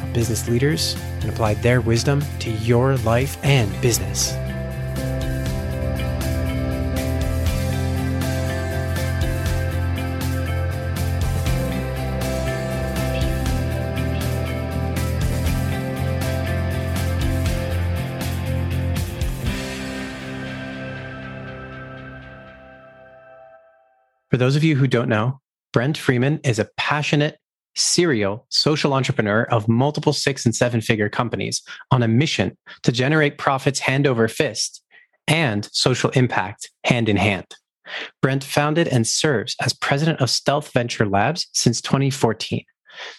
of business leaders and apply their wisdom to your life and business. For those of you who don't know, Brent Freeman is a passionate, serial social entrepreneur of multiple 6- and 7-figure companies on a mission to generate profits hand over fist and social impact hand in hand. Brent founded and serves as president of Stealth Venture Labs since 2014.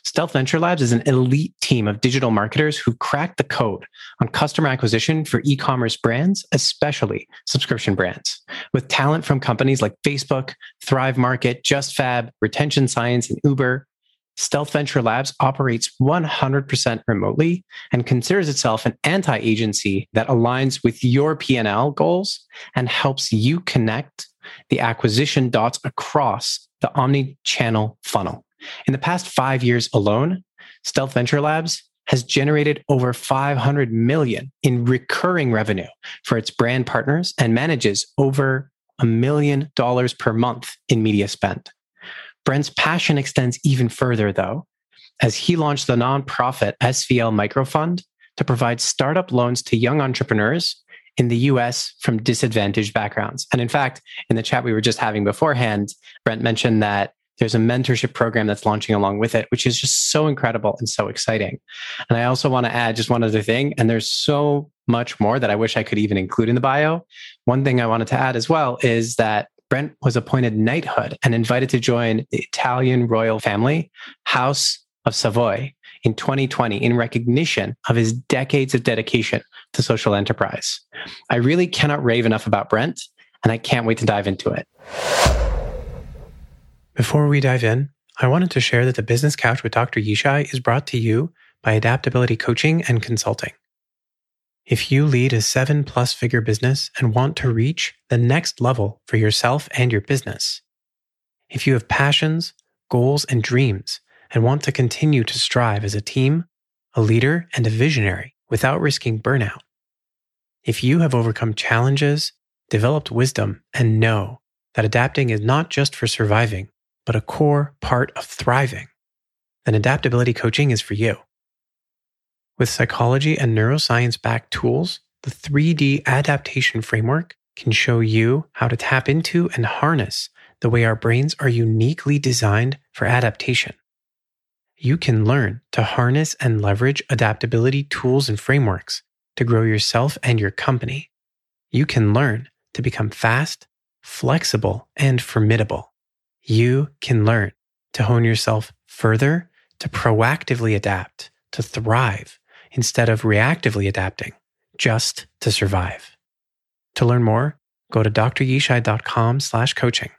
Stealth Venture Labs is an elite team of digital marketers who cracked the code on customer acquisition for e-commerce brands, especially subscription brands, with talent from companies like Facebook, Thrive Market, JustFab, Retention Science, and Uber. Stealth Venture Labs operates 100% remotely and considers itself an anti-agency that aligns with your P&L goals and helps you connect the acquisition dots across the omni-channel funnel. In the past 5 years alone, Stealth Venture Labs has generated over $500 million in recurring revenue for its brand partners and manages over $1 million per month in media spend. Brent's passion extends even further, though, as he launched the nonprofit SVL Microfund to provide startup loans to young entrepreneurs in the U.S. from disadvantaged backgrounds. And in fact, in the chat we were just having beforehand, Brent mentioned that there's a mentorship program that's launching along with it, which is just so incredible and so exciting. And I also want to add just one other thing, and there's so much more that I wish I could even include in the bio. One thing I wanted to add as well is that Brent was appointed knighthood and invited to join the Italian royal family, House of Savoy, in 2020 in recognition of his decades of dedication to social enterprise. I really cannot rave enough about Brent, and I can't wait to dive into it. Before we dive in, I wanted to share that the Business Couch with Dr. Yishai is brought to you by Adaptability Coaching and Consulting. If you lead a 7+ figure business and want to reach the next level for yourself and your business, if you have passions, goals, and dreams and want to continue to strive as a team, a leader, and a visionary without risking burnout, if you have overcome challenges, developed wisdom, and know that adapting is not just for surviving, but a core part of thriving, then adaptability coaching is for you. With psychology and neuroscience-backed tools, the 3D adaptation framework can show you how to tap into and harness the way our brains are uniquely designed for adaptation. You can learn to harness and leverage adaptability tools and frameworks to grow yourself and your company. You can learn to become fast, flexible, and formidable. You can learn to hone yourself further, to proactively adapt, to thrive, instead of reactively adapting, just to survive. To learn more, go to DrYishai.com/coaching.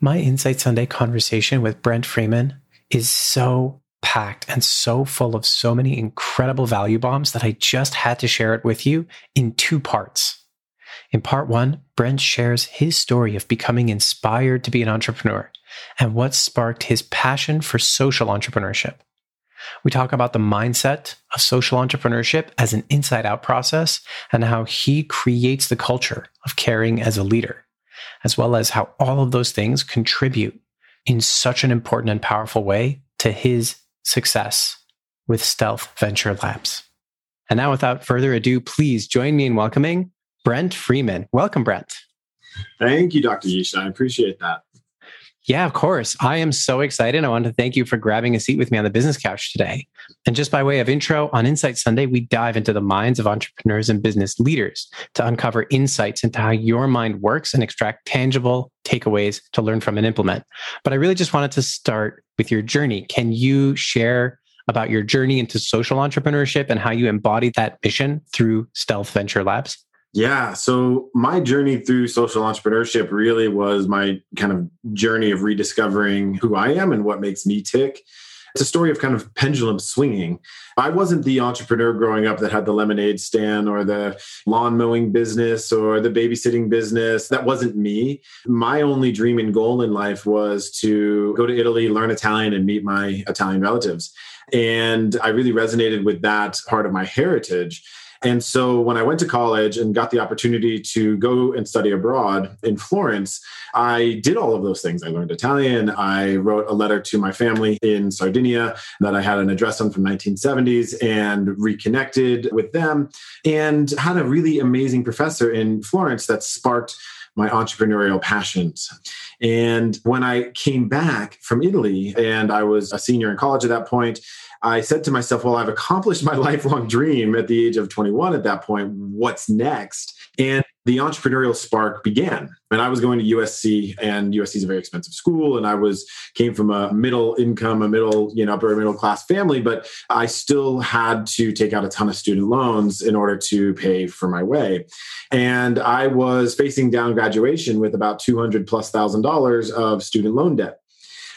My Insight Sunday conversation with Brent Freeman is so packed and so full of so many incredible value bombs that I just had to share it with you in 2 parts. In part one, Brent shares his story of becoming inspired to be an entrepreneur and what sparked his passion for social entrepreneurship. We talk about the mindset of social entrepreneurship as an inside-out process and how he creates the culture of caring as a leader, as well as how all of those things contribute in such an important and powerful way to his success with Stealth Venture Labs. And now, without further ado, please join me in welcoming Brent Freeman. Welcome, Brent. Thank you, Dr. Yishai. I appreciate that. Yeah, of course. I am so excited. I want to thank you for grabbing a seat with me on the business couch today. And just by way of intro, on Insight Sunday, we dive into the minds of entrepreneurs and business leaders to uncover insights into how your mind works and extract tangible takeaways to learn from and implement. But I really just wanted to start with your journey. Can you share about your journey into social entrepreneurship and how you embodied that mission through Stealth Venture Labs? Yeah. So my journey through social entrepreneurship really was my kind of journey of rediscovering who I am and what makes me tick. It's a story of kind of pendulum swinging. I wasn't the entrepreneur growing up that had the lemonade stand or the lawn mowing business or the babysitting business. That wasn't me. My only dream and goal in life was to go to Italy, learn Italian, and meet my Italian relatives. And I really resonated with that part of my heritage. And so when I went to college and got the opportunity to go and study abroad in Florence, I did all of those things. I learned Italian. I wrote a letter to my family in Sardinia that I had an address on from 1970s and reconnected with them and had a really amazing professor in Florence that sparked my entrepreneurial passions. And when I came back from Italy, and I was a senior in college at that point, I said to myself, well, I've accomplished my lifelong dream at the age of 21 at that point. What's next? And the entrepreneurial spark began. And I was going to USC, and USC is a very expensive school. And I came from a middle income, upper middle class family, but I still had to take out a ton of student loans in order to pay for my way. And I was facing down graduation with about $200,000+ of student loan debt.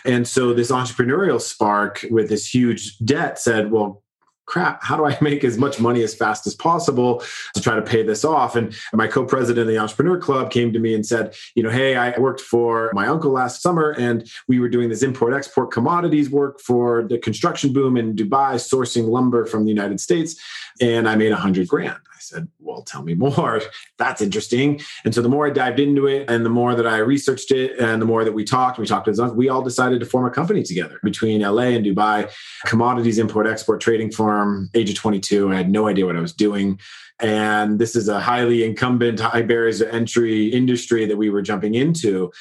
And so this entrepreneurial spark with this huge debt said, well, crap, how do I make as much money as fast as possible to try to pay this off? And my co-president of the Entrepreneur Club came to me and said, hey, I worked for my uncle last summer, and we were doing this import-export commodities work for the construction boom in Dubai, sourcing lumber from the United States. And I made $100,000. I said, well, tell me more. That's interesting. And so the more I dived into it and the more that I researched it and the more that we talked to his uncle, we all decided to form a company together between LA and Dubai, commodities, import, export trading firm, age of 22. I had no idea what I was doing. And this is a highly incumbent, high barriers to entry industry that we were jumping into.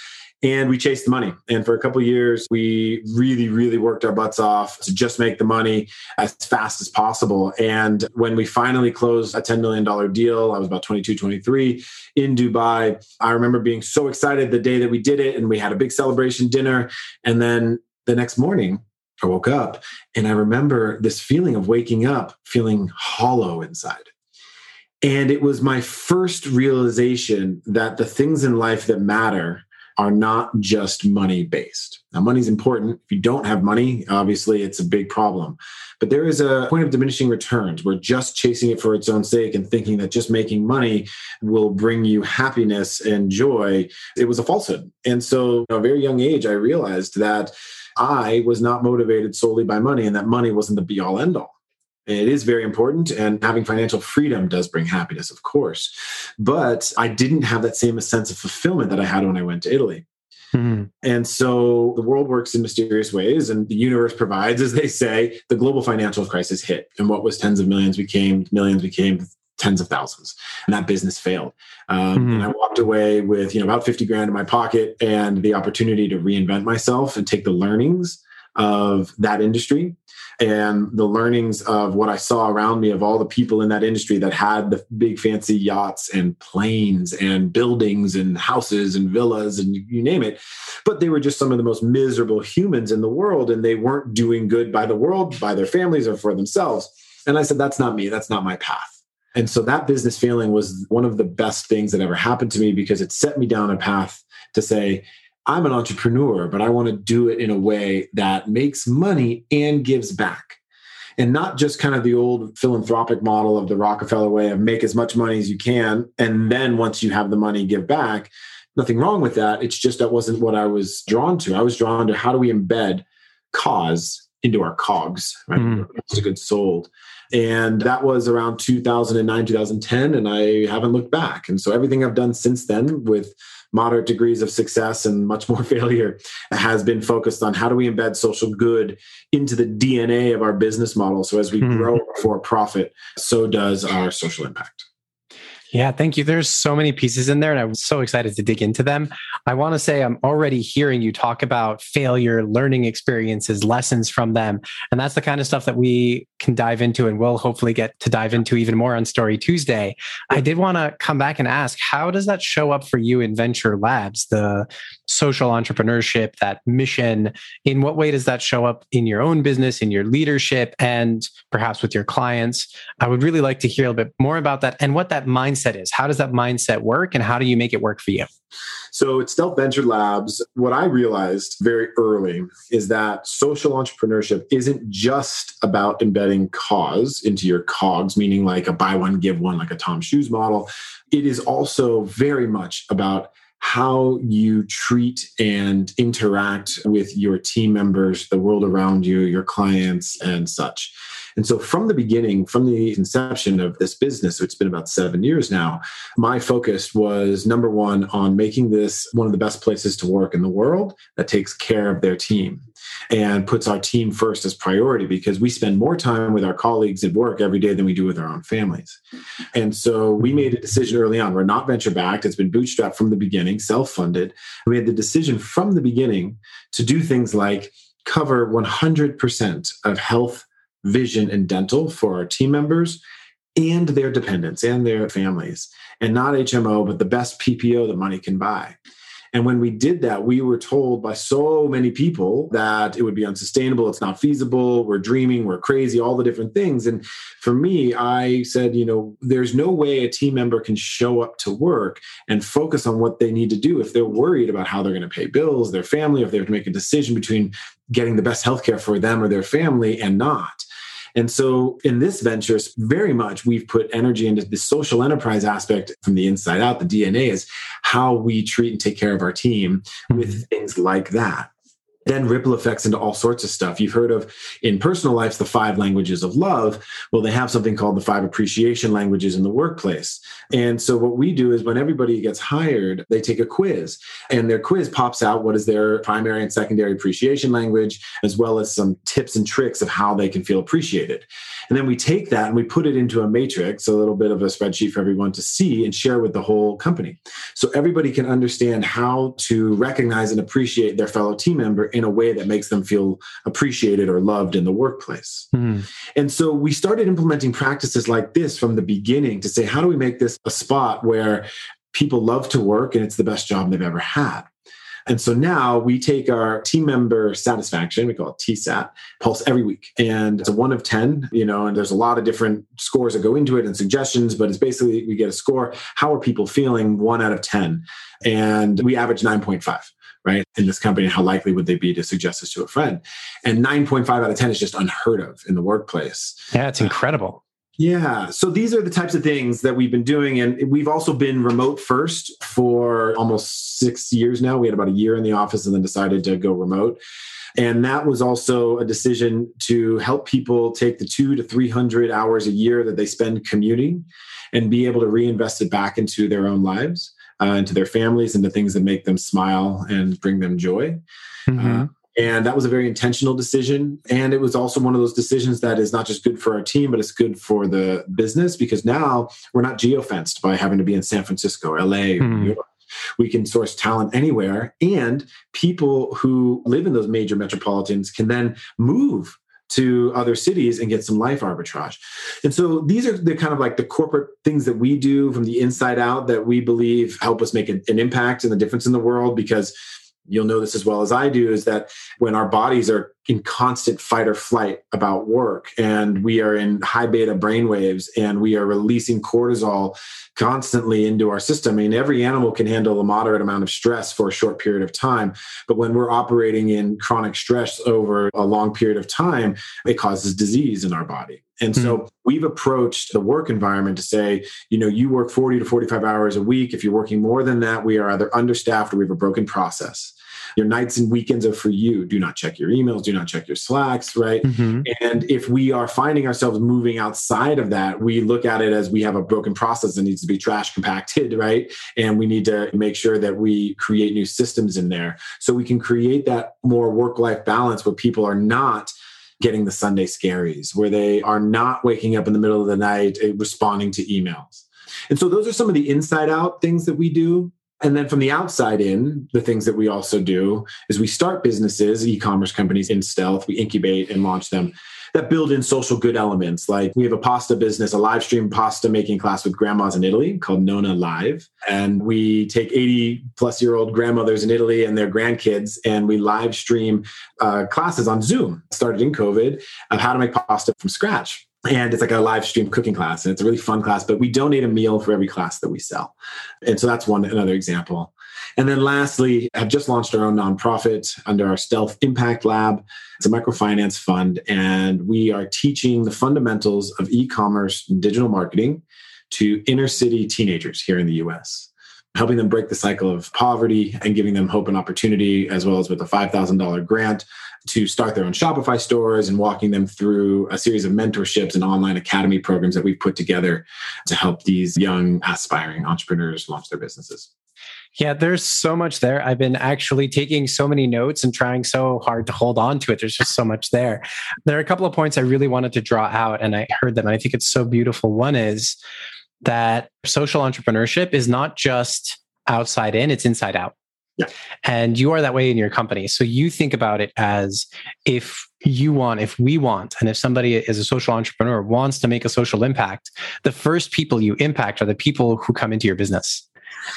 And we chased the money. And for a couple of years, we really, really worked our butts off to just make the money as fast as possible. And when we finally closed a $10 million deal, I was about 22, 23 in Dubai. I remember being so excited the day that we did it, and we had a big celebration dinner. And then the next morning, I woke up and I remember this feeling of waking up, feeling hollow inside. And it was my first realization that the things in life that matter are not just money-based. Now, money's important. If you don't have money, obviously, it's a big problem. But there is a point of diminishing returns. We're just chasing it for its own sake and thinking that just making money will bring you happiness and joy. It was a falsehood. And so at a very young age, I realized that I was not motivated solely by money and that money wasn't the be-all, end-all. It is very important, and having financial freedom does bring happiness, of course. But I didn't have that same sense of fulfillment that I had when I went to Italy. Mm-hmm. And so the world works in mysterious ways, and the universe provides, as they say. The global financial crisis hit, and what was tens of millions became tens of thousands, and that business failed. And I walked away with about $50,000 in my pocket and the opportunity to reinvent myself and take the learnings of that industry and the learnings of what I saw around me of all the people in that industry that had the big fancy yachts and planes and buildings and houses and villas and you name it. But they were just some of the most miserable humans in the world, and they weren't doing good by the world, by their families, or for themselves. And I said, that's not me. That's not my path. And so that business failing was one of the best things that ever happened to me, because it set me down a path to say, I'm an entrepreneur, but I want to do it in a way that makes money and gives back. and not just kind of the old philanthropic model of the Rockefeller way of make as much money as you can. And then once you have the money, give back. Nothing wrong with that. It's just that wasn't what I was drawn to. I was drawn to how do we embed cause into our cogs, right? It's a good sold. And that was around 2009, 2010. And I haven't looked back. And so everything I've done since then with moderate degrees of success and much more failure has been focused on how do we embed social good into the DNA of our business model. So as we grow for profit, so does our social impact. Yeah, thank you. There's so many pieces in there, and I'm so excited to dig into them. I want to say I'm already hearing you talk about failure, learning experiences, lessons from them. And that's the kind of stuff that we can dive into and we'll hopefully get to dive into even more on Story Tuesday. I did want to come back and ask, how does that show up for you in Venture Labs, the social entrepreneurship, that mission? In what way does that show up in your own business, in your leadership, and perhaps with your clients? I would really like to hear a little bit more about that and what that mindset is. How does that mindset work, and how do you make it work for you? So at Stealth Venture Labs, what I realized very early is that social entrepreneurship isn't just about embedding cause into your cogs, meaning like a buy one, give one, like a Tom Shoes model. It is also very much about how you treat and interact with your team members, the world around you, your clients, and such. And so from the beginning, from the inception of this business, so it's been about 7 years now, my focus was, number one, on making this one of the best places to work in the world that takes care of their team and puts our team first as priority, because we spend more time with our colleagues at work every day than we do with our own families. And so we made a decision early on. We're not venture-backed. It's been bootstrapped from the beginning, self-funded. We had the decision from the beginning to do things like cover 100% of health, vision, and dental for our team members and their dependents and their families, and not HMO, but the best PPO that money can buy. And when we did that, we were told by so many people that it would be unsustainable, it's not feasible, we're dreaming, we're crazy, all the different things. And for me, I said, you know, there's no way a team member can show up to work and focus on what they need to do if they're worried about how they're going to pay bills, their family, if they have to make a decision between getting the best healthcare for them or their family and not. And so in this venture, very much we've put energy into the social enterprise aspect from the inside out. The DNA is how we treat and take care of our team with things like that. Then ripple effects into all sorts of stuff. You've heard of, in personal life, the 5 languages of love. Well, they have something called the 5 appreciation languages in the workplace. And so what we do is when everybody gets hired, they take a quiz, and their quiz pops out what is their primary and secondary appreciation language, as well as some tips and tricks of how they can feel appreciated. And then we take that and we put it into a matrix, a little bit of a spreadsheet for everyone to see and share with the whole company. So everybody can understand how to recognize and appreciate their fellow team member in a way that makes them feel appreciated or loved in the workplace. And so we started implementing practices like this from the beginning to say, how do we make this a spot where people love to work and it's the best job they've ever had? And so now we take our team member satisfaction, we call it TSAT, pulse every week. And it's a 1 of 10, you know, and there's a lot of different scores that go into it and suggestions, but it's basically, we get a score. How are people feeling? 1 out of 10. And we average 9.5. right? In this company, how likely would they be to suggest this to a friend? And 9.5 out of 10 is just unheard of in the workplace. Yeah, it's incredible. Yeah. So these are the types of things that we've been doing. And we've also been remote first for almost 6 years now. We had about a year in the office and then decided to go remote. And that was also a decision to help people take the 200 to 300 hours a year that they spend commuting and be able to reinvest it back into their own lives. Into their families, into things that make them smile and bring them joy. And that was a very intentional decision. And it was also one of those decisions that is not just good for our team, but it's good for the business, because now we're not geofenced by having to be in San Francisco, LA, or New York. We can source talent anywhere. And people who live in those major metropolitans can then move to other cities and get some life arbitrage. And so these are the kind of like the corporate things that we do from the inside out that we believe help us make an impact and the difference in the world, because you'll know this as well as I do, is that when our bodies are in constant fight or flight about work, and we are in high beta brainwaves, and we are releasing cortisol constantly into our system. I mean, every animal can handle a moderate amount of stress for a short period of time, but when we're operating in chronic stress over a long period of time, it causes disease in our body. And so we've approached the work environment to say, you know, you work 40 to 45 hours a week. If you're working more than that, we are either understaffed or we have a broken process. Your nights and weekends are for you. Do not check your emails. Do not check your Slacks, right? And if we are finding ourselves moving outside of that, we look at it as we have a broken process that needs to be trash compacted, right? And we need to make sure that we create new systems in there so we can create that more work-life balance where people are not getting the Sunday scaries, where they are not waking up in the middle of the night responding to emails. And so those are some of the inside out things that we do. And then from the outside in, the things that we also do is we start businesses, e-commerce companies in stealth, we incubate and launch them that build in social good elements. Like we have a pasta business, a live stream pasta making class with grandmas in Italy called Nona Live. And we take 80 plus year old grandmothers in Italy and their grandkids, and we live stream classes on Zoom, started in COVID, of how to make pasta from scratch. And it's like a live stream cooking class, and it's a really fun class, but we donate a meal for every class that we sell. And so that's another example. And then lastly, I've just launched our own nonprofit under our Stealth Impact Lab. It's a microfinance fund, and we are teaching the fundamentals of e-commerce and digital marketing to inner city teenagers here in the US, helping them break the cycle of poverty and giving them hope and opportunity, as well as with a $5,000 grant to start their own Shopify stores, and walking them through a series of mentorships and online academy programs that we've put together to help these young aspiring entrepreneurs launch their businesses. Yeah, there's so much there. I've been actually taking so many notes and trying so hard to hold on to it. There's just so much there. There are a couple of points I really wanted to draw out, and I heard them, and I think it's so beautiful. One is that social entrepreneurship is not just outside in, it's inside out. Yeah. And you are that way in your company. So you think about it as if you want, if we want, and if somebody is a social entrepreneur wants to make a social impact, the first people you impact are the people who come into your business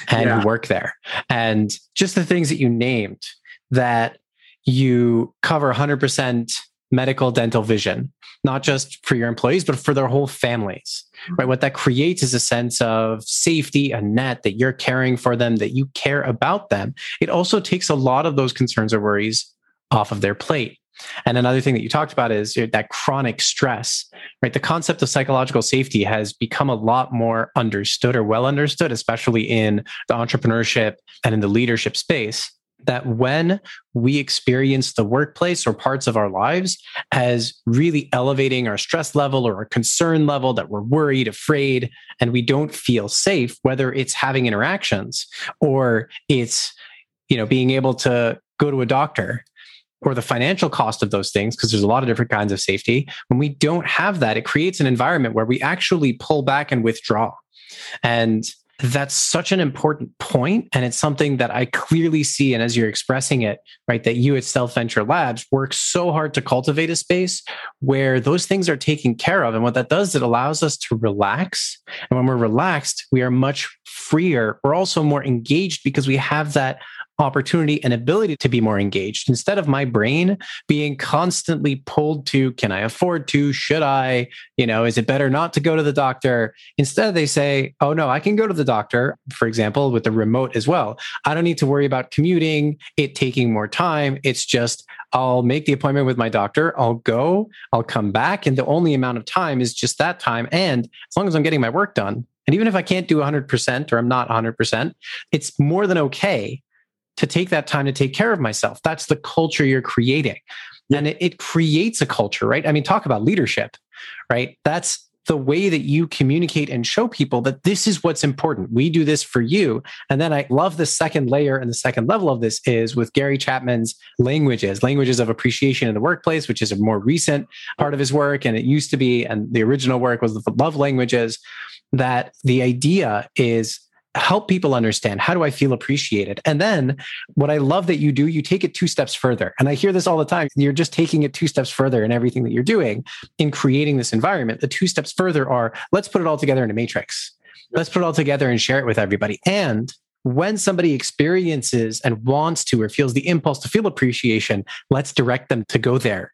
and who work there. And just the things that you named, that you cover 100% medical, dental, vision, not just for your employees, but for their whole families, right? What that creates is a sense of safety, a net that you're caring for them, that you care about them. It also takes a lot of those concerns or worries off of their plate. And another thing that you talked about is that chronic stress, right? The concept of psychological safety has become a lot more understood or well understood, especially in the entrepreneurship and in the leadership space, that when we experience the workplace or parts of our lives as really elevating our stress level or our concern level, that we're worried, afraid, and we don't feel safe, whether it's having interactions or it's, you know, being able to go to a doctor, or the financial cost of those things, because there's a lot of different kinds of safety. When we don't have that, it creates an environment where we actually pull back and withdraw. And that's such an important point. And it's something that I clearly see. And as you're expressing it, right, that you at Stealth Venture Labs work so hard to cultivate a space where those things are taken care of. And what that does, it allows us to relax. And when we're relaxed, we are much freer. We're also more engaged because we have that opportunity and ability to be more engaged, instead of my brain being constantly pulled to, can I afford to, should I, you know, is it better not to go to the doctor? Instead, they say, oh no, I can go to the doctor, for example, with the remote as well. I don't need to worry about commuting, it taking more time. It's just, I'll make the appointment with my doctor, I'll go, I'll come back. And the only amount of time is just that time. And as long as I'm getting my work done, and even if I can't do 100% or I'm not 100%, it's more than okay to take that time to take care of myself. That's the culture you're creating. And it creates a culture, right? I mean, talk about leadership, right? That's the way that you communicate and show people that this is what's important. We do this for you. And then I love the second layer, and the second level of this is with Gary Chapman's languages of appreciation in the workplace, which is a more recent part of his work. And it used to be, and the original work was the love languages, that the idea is help people understand, how do I feel appreciated? And then what I love that you do, you take it two steps further. And I hear this all the time. You're just taking it two steps further in everything that you're doing in creating this environment. The two steps further are, let's put it all together in a matrix. Let's put it all together and share it with everybody. And when somebody experiences and wants to or feels the impulse to feel appreciation, let's direct them to go there.